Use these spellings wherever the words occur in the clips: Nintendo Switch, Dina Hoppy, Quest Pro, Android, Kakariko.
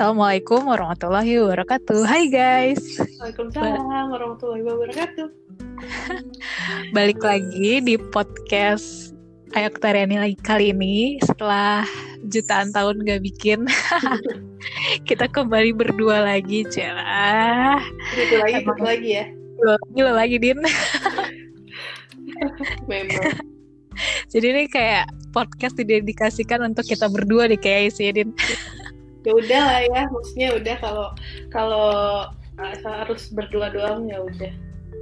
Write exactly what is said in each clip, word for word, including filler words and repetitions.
Assalamualaikum warahmatullahi wabarakatuh. Hai guys. Waalaikumsalam warahmatullahi wabarakatuh. Balik lagi di podcast Ayo Tariani lagi kali ini. Setelah jutaan tahun gak bikin, kita kembali berdua lagi. Celah Gitu lagi, gitu lagi ya Lo lagi, lo lagi Din. Memang. Jadi ini kayak podcast didedikasikan untuk kita berdua deh kayak sih Din. Ya udah lah ya, maksudnya udah kalau kalau harus berdua doang ya udah.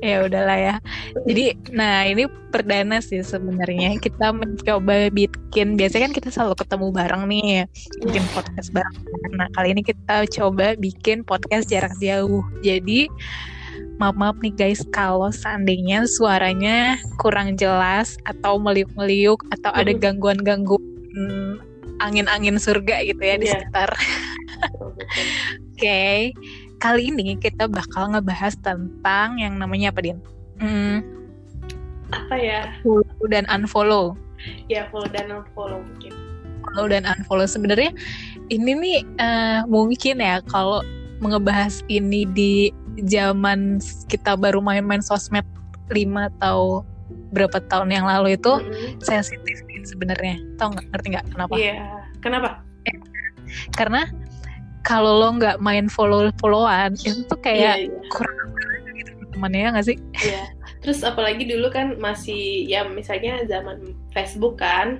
Ya udahlah ya. Jadi, nah ini perdana sih sebenarnya kita mencoba bikin. Biasanya kan kita selalu ketemu bareng nih, bikin podcast bareng. Nah kali ini kita coba bikin podcast jarak jauh. Jadi maaf maaf nih guys kalau seandainya suaranya kurang jelas atau meliuk-meliuk atau ada gangguan-gangguan angin-angin surga gitu ya, yeah, di sekitar. Oke, okay. Kali ini kita bakal ngebahas tentang yang namanya apa Din? Hmm. Apa ya? Follow dan unfollow. Ya, follow dan unfollow mungkin. Follow dan unfollow sebenarnya ini nih uh, mungkin ya kalau ngebahas ini di zaman kita baru main-main sosmed lima atau berapa tahun yang lalu itu mm-hmm. sensitif sebenarnya, tau nggak, ngerti nggak kenapa? Iya, yeah. Kenapa? Eh, karena kalau lo nggak main follow followan itu tuh kayak yeah, yeah. kurang gitu temannya nggak sih? Iya. Yeah. Terus apalagi dulu kan masih ya misalnya zaman Facebook kan?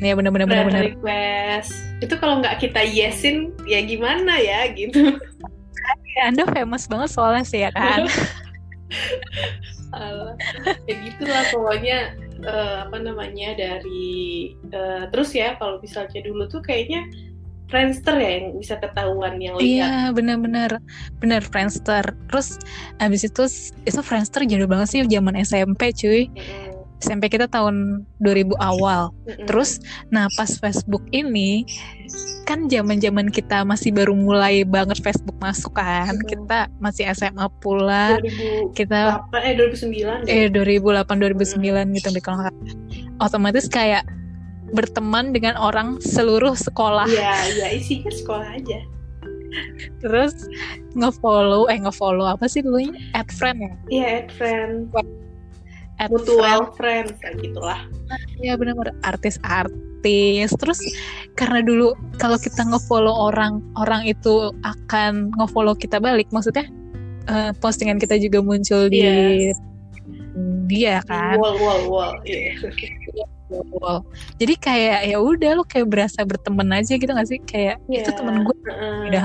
Iya yeah, benar-benar benar-benar. Request itu kalau nggak kita yesin ya gimana ya gitu? Ya, Anda famous banget soalnya sih ya kan? Alah, ya gitulah pokoknya. Uh, apa namanya dari uh, terus ya kalau misalnya dulu tuh kayaknya Friendster ya yang bisa ketahuan yang lihat. Iya benar-benar benar Friendster. Terus abis itu itu Friendster jadul banget sih zaman S M P cuy. Mm-hmm. S M P kita tahun dua ribu awal. Mm-hmm. Terus nah pas Facebook ini kan zaman-zaman kita masih baru mulai banget Facebook masuk kan. Hmm. Kita masih S M A pula. dua ribu delapan, kita eh dua ribu sembilan deh. Eh dua ribu delapan dua ribu sembilan hmm. gitu deh kalau otomatis kayak berteman dengan orang seluruh sekolah. Iya, iya isinya sekolah aja. Terus nge-follow eh nge-follow apa sih dulunya? Add friend ya? Iya, add friend. Add mutual friend, friend kayak gitulah. Iya benar-benar artis-artis. Terus karena dulu kalau kita ngefollow orang, orang itu akan ngefollow kita balik. Maksudnya uh, postingan kita juga muncul di yes. dia kan. Wall wall wall. Yeah. Wall, wall. Jadi kayak ya udah lo kayak berasa berteman aja gitu nggak sih? Kayak yeah. itu teman gue. Uh, udah.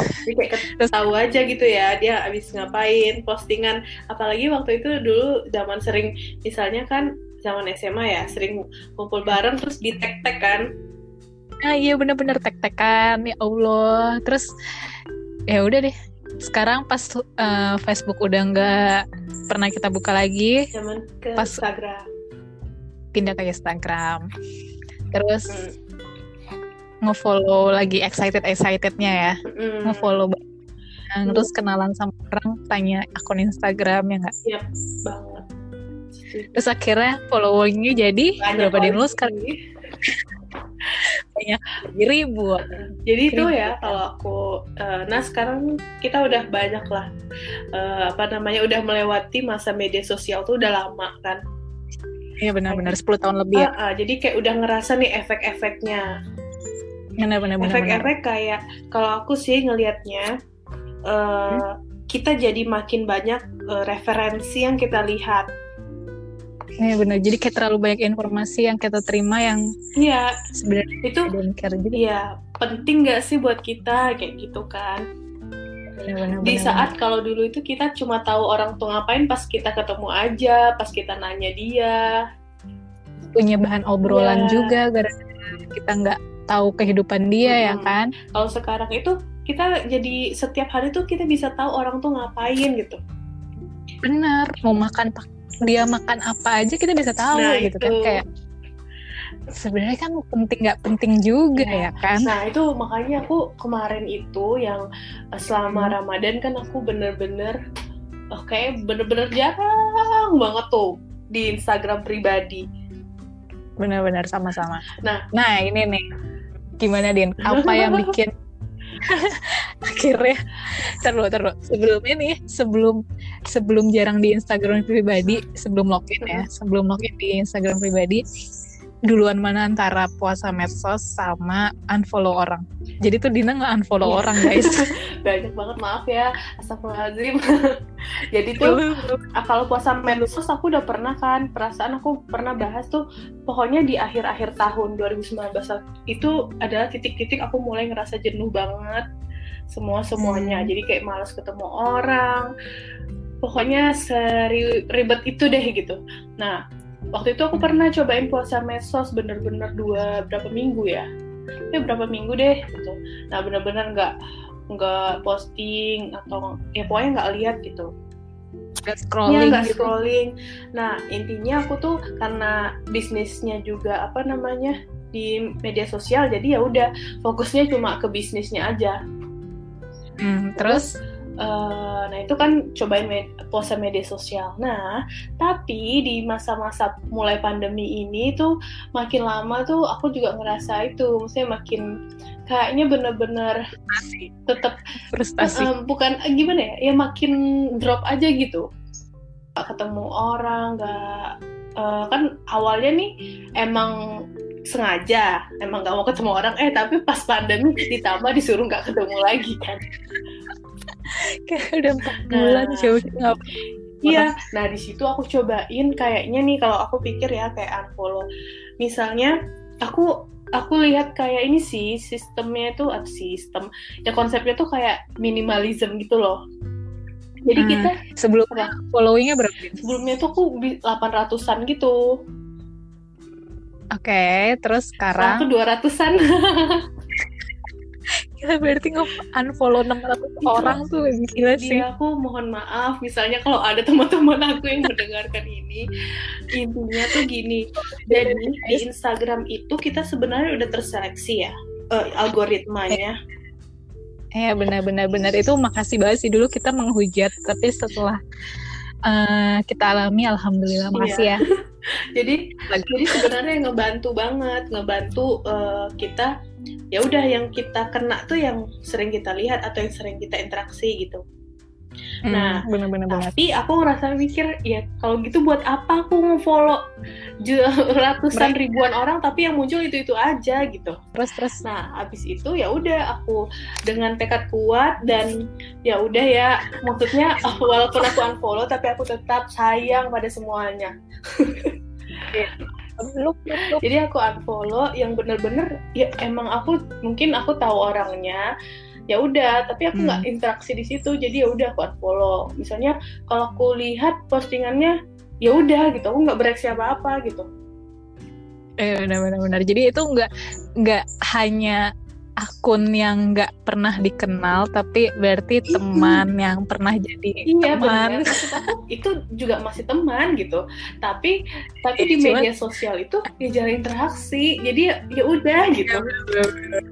Jadi kayak tahu aja gitu ya dia abis ngapain postingan. Apalagi waktu itu dulu zaman sering misalnya kan. Zaman S M A ya sering kumpul bareng terus di tag-tag kan. Ah iya benar-benar tag-tagan ya Allah. Terus ya udah deh. Sekarang pas uh, Facebook udah nggak pernah kita buka lagi. Zaman ke pas Instagram. Pindah ke Instagram. Terus hmm. ngefollow lagi excited-excitednya ya. Hmm. Ngefollow hmm. terus kenalan sama orang tanya akun Instagram ya nggak? Iya banget. Terus akhirnya followingnya jadi banyak berapa din lu sekarang? Banyak ribu. Jadi itu ya kalau aku, uh, nah sekarang kita udah banyak lah, uh, apa namanya udah melewati masa media sosial tuh udah lama kan? Iya benar-benar sepuluh tahun lebih. Ya. Uh, uh, jadi kayak udah ngerasa nih efek-efeknya. Benar-benar. Efek-efek benar. Kayak kalau aku sih ngelihatnya. Uh, hmm? Kita jadi makin banyak uh, referensi yang kita lihat. Iya benar, jadi kayak terlalu banyak informasi yang kita terima yang ya, sebenarnya itu iya penting nggak sih buat kita kayak gitu kan? Bener-bener, di saat bener-bener. Kalau dulu itu kita cuma tahu orang tuh ngapain pas kita ketemu aja, pas kita nanya dia, punya bahan obrolan ya. Juga gara-gara kita nggak tahu kehidupan dia hmm. ya kan? Kalau sekarang itu kita jadi setiap hari tuh kita bisa tahu orang tuh ngapain gitu. Benar, mau makan pakai dia makan apa aja kita bisa tahu nah, gitu itu. Kan kayak sebenarnya kan penting nggak penting juga ya, ya kan. Nah itu makanya aku kemarin itu yang selama hmm. Ramadan kan aku bener-bener oh, kayak bener-bener jarang banget tuh di Instagram pribadi. Bener-bener sama-sama. Nah, nah ini nih gimana Din? Apa yang bikin akhirnya terus terus sebelumnya nih sebelum sebelum jarang di Instagram pribadi, sebelum login ya sebelum login di Instagram pribadi, duluan mana antara puasa medsos sama unfollow orang. Jadi tuh Dina nge-unfollow orang, guys. Banyak banget, maaf ya, astagfirullahaladzim. Jadi tuh kalau puasa medsos aku udah pernah kan, perasaan aku pernah bahas tuh, pokoknya di akhir-akhir tahun dua ribu sembilan belas itu adalah titik-titik aku mulai ngerasa jenuh banget semua-semuanya. Jadi kayak malas ketemu orang, pokoknya seribet itu deh gitu. Nah, waktu itu aku pernah cobain puasa medsos bener-bener dua berapa minggu ya, ya berapa minggu deh gitu. Nah bener-bener nggak nggak posting atau ya pokoknya nggak lihat gitu. Nggak scrolling. Ya nggak scrolling. Gitu. Nah intinya aku tuh karena bisnisnya juga apa namanya di media sosial, jadi ya udah fokusnya cuma ke bisnisnya aja. Hmm, terus? Uh, nah itu kan cobain med- puasa media sosial. Nah tapi di masa-masa mulai pandemi ini tuh makin lama tuh aku juga ngerasa itu, maksudnya makin kayaknya bener-bener tetap frustasi. Uh, bukan gimana ya, ya makin drop aja gitu. Gak ketemu orang, gak uh, kan awalnya nih emang sengaja emang gak mau ketemu orang, eh tapi pas pandemi ditambah disuruh gak ketemu lagi kan. Kayak udah empat bulan jauh nggak. Iya. Nah di situ aku cobain kayaknya nih, kalau aku pikir ya kayak unfollow. Misalnya aku aku lihat kayak ini sih sistemnya tuh atau sistem ya konsepnya tuh kayak minimalism gitu loh. Jadi hmm, kita sebelumnya followingnya berapa? Sebelumnya tuh aku delapan ratusan gitu. Oke, okay, terus sekarang? Aku dua ratusan. Gila, berarti nge-unfollow enam ratus orang tuh gila sih. Dia, aku mohon maaf misalnya kalau ada teman-teman aku yang mendengarkan ini. Intinya tuh gini, jadi di Instagram itu kita sebenarnya udah terseleksi ya uh, algoritmanya. Iya eh, benar-benar benar itu makasih banget sih, dulu kita menghujat, tapi setelah Uh, kita alami, alhamdulillah, makasih ya. jadi, jadi sebenarnya ngebantu banget, ngebantu uh, kita. Ya udah yang kita kena tuh yang sering kita lihat atau yang sering kita interaksi gitu. Hmm, nah, bener-bener tapi banget. Aku ngerasa mikir ya kalau gitu buat apa aku ngefollow ratusan Berat. ribuan orang tapi yang muncul itu-itu aja gitu. Terus terus. Nah, abis itu ya udah aku dengan tekad kuat dan ya udah ya maksudnya walaupun aku unfollow tapi aku tetap sayang pada semuanya. Look, look, look. Jadi aku unfollow yang bener-bener ya emang aku mungkin aku tahu orangnya. Ya udah, tapi aku nggak hmm. interaksi di situ, jadi ya udah aku unfollow. Misalnya kalau aku lihat postingannya, ya udah gitu, aku nggak bereaksi apa-apa gitu. Eh, benar-benar. Jadi itu nggak nggak hanya akun yang nggak pernah dikenal, tapi berarti teman hmm. yang pernah jadi iya, teman. Aku, itu juga masih teman gitu. Tapi tapi di Cuman, media sosial itu ya jarang interaksi, jadi ya udah gitu. Benar-benar.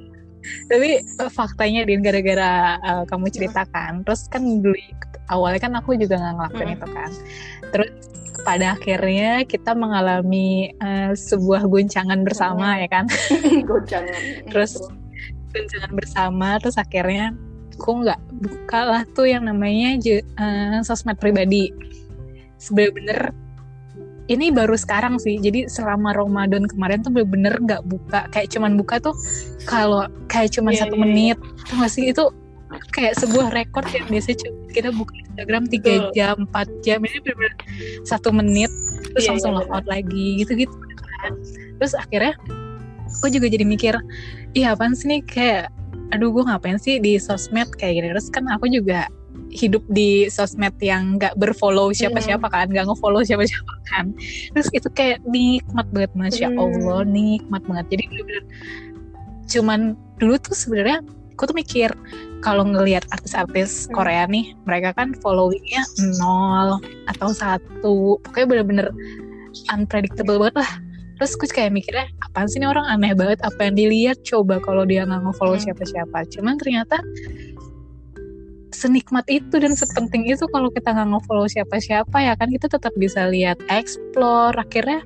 Tapi faktanya Din, gara-gara uh, kamu ceritakan, terus kan dulu awalnya kan aku juga nggak ngelakuin hmm. itu kan, terus pada akhirnya kita mengalami uh, sebuah goncangan bersama hmm. ya kan, goncangan, terus goncangan bersama, terus akhirnya aku nggak buka lah tuh yang namanya uh, sosmed pribadi, sebener-bener. Ini baru sekarang sih, jadi selama Ramadan kemarin tuh bener-bener gak buka. Kayak cuman buka tuh kalau kayak cuman yeah, satu yeah, menit. Tuh gak sih, itu kayak sebuah rekor yang biasanya kita buka Instagram tiga jam, empat jam. Ini bener-bener satu menit, terus yeah, langsung yeah, logout yeah. lagi, gitu-gitu kan. Terus akhirnya aku juga jadi mikir, iya apaan sih nih kayak, aduh gue ngapain sih di sosmed kayak gini. Terus kan aku juga hidup di sosmed yang gak berfollow siapa-siapa kan, gak ngefollow siapa-siapa kan. Terus itu kayak nikmat banget, Masya Allah, nikmat banget. Jadi bener-bener cuman dulu tuh sebenarnya aku tuh mikir kalau ngelihat artis-artis Korea nih, mereka kan followingnya nol atau satu, pokoknya bener-bener unpredictable banget lah. Terus aku kayak mikirnya, apaan sih nih orang aneh banget, apa yang dilihat coba kalau dia gak ngefollow siapa-siapa. Cuman ternyata senikmat itu dan sepenting itu kalau kita nggak nge-follow siapa-siapa ya kan, kita tetap bisa lihat explore. Akhirnya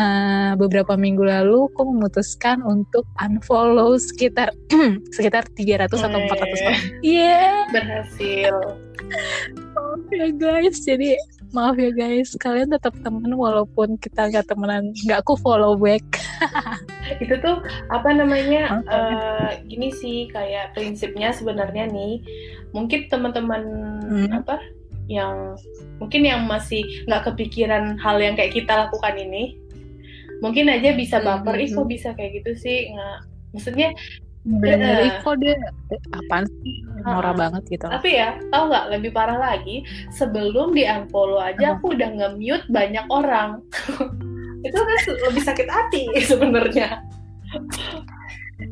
uh, beberapa minggu lalu aku memutuskan untuk unfollow sekitar sekitar tiga ratus atau empat ratus orang. Yeah. Berhasil. Maaf ya guys, jadi maaf ya guys, kalian tetap teman walaupun kita nggak temenan, nggak aku follow back. Itu tuh apa namanya? Okay. Uh, gini sih kayak prinsipnya sebenarnya nih, mungkin teman-teman hmm. apa? yang mungkin yang masih nggak kepikiran hal yang kayak kita lakukan ini, mungkin aja bisa baper, mm-hmm. ih kok bisa kayak gitu sih, nggak, maksudnya bener, ih kok dia apaan sih, norak banget gitu. Tapi ya, tau nggak lebih parah lagi, sebelum di unfollow aja aku udah nge-mute banyak orang. Itu kan lebih sakit hati sebenarnya.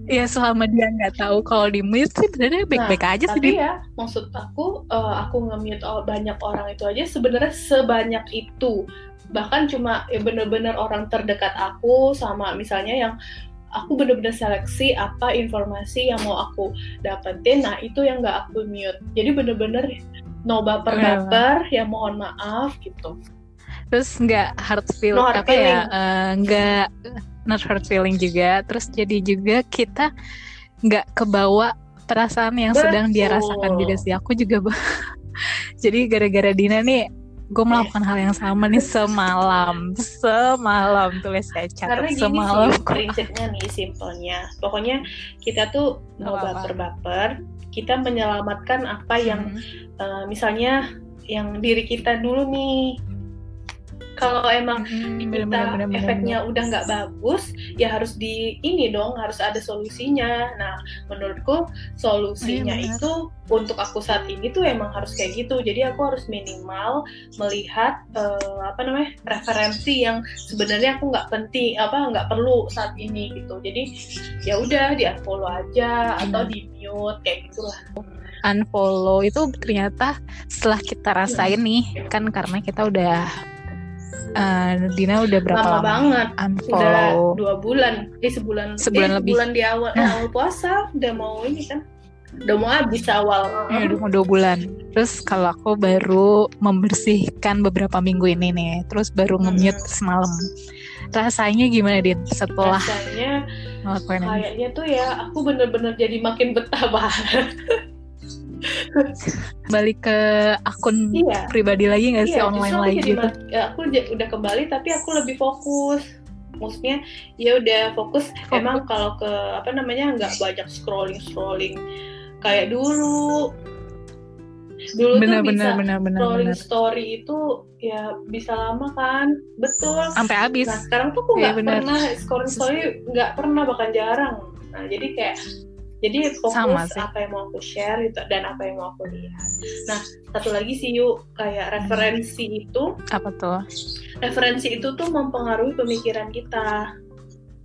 Ya selama dia nggak tahu kalau di mute sih sebenarnya baik-baik nah, aja sih. Tapi ya maksud aku uh, aku nge-mute banyak orang itu aja sebenarnya sebanyak itu, bahkan cuma ya bener-bener orang terdekat aku sama misalnya yang aku bener-bener seleksi apa informasi yang mau aku dapetin, nah itu yang nggak aku mute. Jadi bener-bener no baper-baper, ya mohon maaf gitu. Terus nggak hard feel no hard apa feeling. Ya nggak uh, not hurt feeling juga, terus jadi juga kita nggak kebawa perasaan yang Betul. sedang dia rasakan juga sih. Aku juga jadi gara-gara Dina nih gue melakukan hal yang sama nih semalam semalam tulis saya catat semalam. Sih, prinsipnya nih simpelnya pokoknya kita tuh mau baper-baper, kita menyelamatkan apa yang hmm. uh, misalnya yang diri kita dulu nih. Kalau emang hmm, kita bener, bener, efeknya bener. udah nggak bagus, ya harus di ini dong, harus ada solusinya. Nah, menurutku solusinya oh, iya, itu untuk aku saat ini tuh emang harus kayak gitu. Jadi aku harus minimal melihat uh, apa namanya referensi yang sebenarnya aku nggak penting, apa nggak perlu saat ini gitu. Jadi ya udah di-unfollow aja hmm. atau di-mute kayak gitulah. Unfollow itu ternyata setelah kita rasain hmm. nih kan karena kita udah Uh, Dina udah berapa lama, lama? banget unfollow. Udah dua bulan eh sebulan sebulan eh, lebih bulan di awal nah. eh, awal puasa udah mau ini kan udah mau habis awal ya, udah mau dua bulan. Terus kalau aku baru membersihkan beberapa minggu ini nih, terus baru nge-mute hmm. semalam. Rasanya gimana Din setelah rasanya kayaknya tuh ya aku bener-bener jadi makin betah banget. Balik ke akun iya. pribadi lagi nggak sih iya, online lagi gitu? Ma- aku j- udah kembali tapi aku lebih fokus, maksudnya ya udah fokus. fokus. Emang kalau ke apa namanya nggak banyak scrolling scrolling kayak dulu. Dulu bener, tuh bener, bisa bener, bener, scrolling bener. story itu ya bisa lama kan, betul. Sampai habis. Nah sekarang tuh aku nggak ya, pernah scrolling story, nggak pernah bahkan jarang. Nah jadi kayak. Jadi fokus apa yang mau aku share gitu, dan apa yang mau aku lihat. Nah, satu lagi sih yuk, kayak referensi itu. Apa tuh? Referensi itu tuh mempengaruhi pemikiran kita.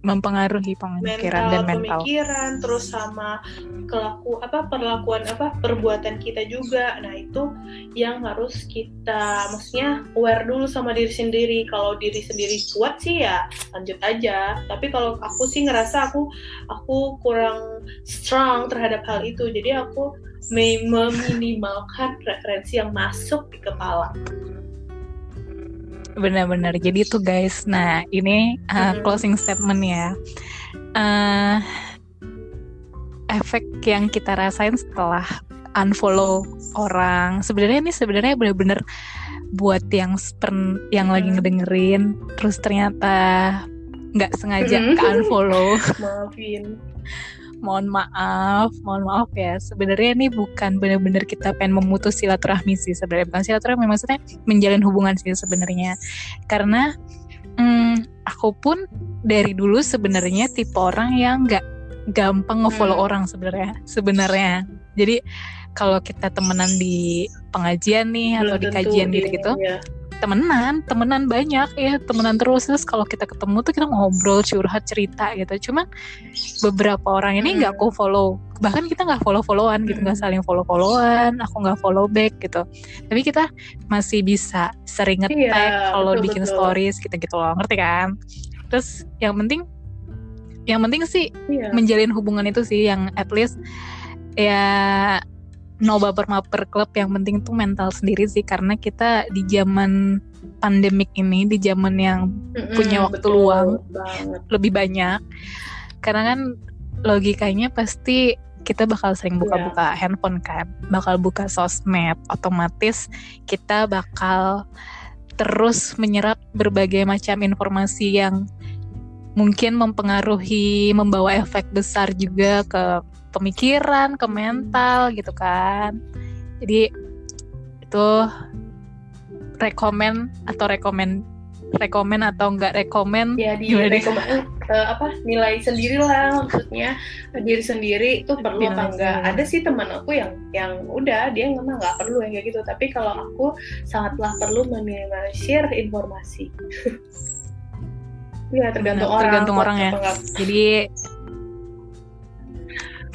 Mempengaruhi pemikiran mental, dan mental. Pemikiran, terus sama kelaku, apa, perlakuan, apa, perbuatan kita juga. Nah, itu yang harus kita, maksudnya aware dulu sama diri sendiri. Kalau diri sendiri kuat sih ya lanjut aja. Tapi kalau aku sih ngerasa aku aku kurang strong terhadap hal itu. Jadi aku meminimalkan referensi yang masuk di kepala. Benar-benar. Jadi itu guys. Nah, ini uh, closing statement ya. Uh, efek yang kita rasain setelah unfollow orang. Sebenarnya ini sebenarnya benar-benar buat yang spern, yang hmm. lagi ngedengerin terus ternyata enggak sengaja ke unfollow. Maafin. Mohon maaf, mohon maaf ya. Sebenarnya ini bukan benar-benar kita pengen memutus silaturahmi sih sebenarnya. Bukan silaturahmi, maksudnya menjalin hubungan sih sebenarnya. Karena hmm, aku pun dari dulu sebenarnya tipe orang yang nggak gampang ngefollow hmm. orang sebenarnya. Sebenarnya. Jadi kalau kita temenan di pengajian nih atau di kajian gitu-gitu. Ya. temenan, temenan banyak ya, temenan terus. Terus kalau kita ketemu tuh kita ngobrol, curhat, cerita gitu. Cuman beberapa orang ini nggak aku follow, bahkan kita nggak follow-followan gitu, nggak saling follow-followan, aku nggak follow back gitu. Tapi kita masih bisa sering nge-tag iya, kalau bikin betul. stories gitu-gitu loh, ngerti kan? Terus yang penting, yang penting sih iya. menjalin hubungan itu sih yang at least ya no baper-maper klub, yang penting tuh mental sendiri sih, karena kita di zaman pandemik ini, di zaman yang mm-hmm, punya waktu betul, luang banget. Lebih banyak, karena kan logikanya pasti kita bakal sering buka-buka yeah. handphone kan, bakal buka sosmed, otomatis kita bakal terus menyerap berbagai macam informasi yang mungkin mempengaruhi, membawa efek besar juga ke pemikiran, ke mental gitu kan. Jadi itu rekomen atau rekomen rekomen atau enggak rekomen ya, di rekomen uh, apa nilai sendiri lah, maksudnya diri sendiri itu perlu ya, apa enggak ya. Ada sih teman aku yang yang udah dia memang nggak perlu yang kayak gitu, tapi kalau aku sangatlah perlu meminimalisir informasi. Ya tergantung nah, orang tergantung orang ya enggak. Jadi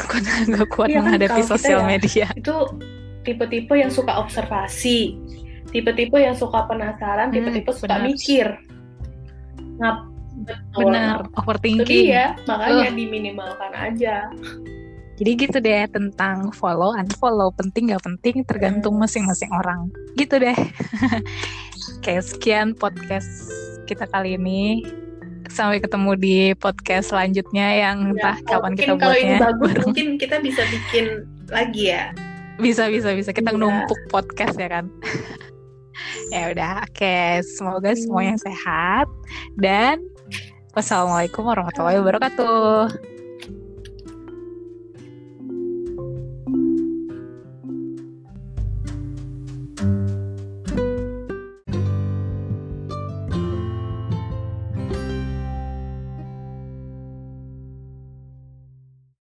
aku nggak kuat ya, menghadapi kan, sosial ya, media. Itu tipe-tipe yang suka observasi, tipe-tipe yang suka penasaran, hmm, tipe-tipe suka benar. mikir. Ngap, benar, overthinking. Jadi ya, makanya uh. diminimalkan aja. Jadi gitu deh tentang follow, unfollow, penting nggak penting, tergantung hmm. masing-masing orang. Gitu deh. Oke, sekian podcast kita kali ini. Sampai ketemu di podcast selanjutnya yang entah ya, kapan kita buatnya. Mungkin kalau ini bagus, bareng. Mungkin kita bisa bikin lagi ya. Bisa, bisa, bisa. Kita ya. numpuk podcast ya kan. Ya udah, oke. Okay. Semoga semua yang sehat. Dan wassalamualaikum warahmatullahi wabarakatuh.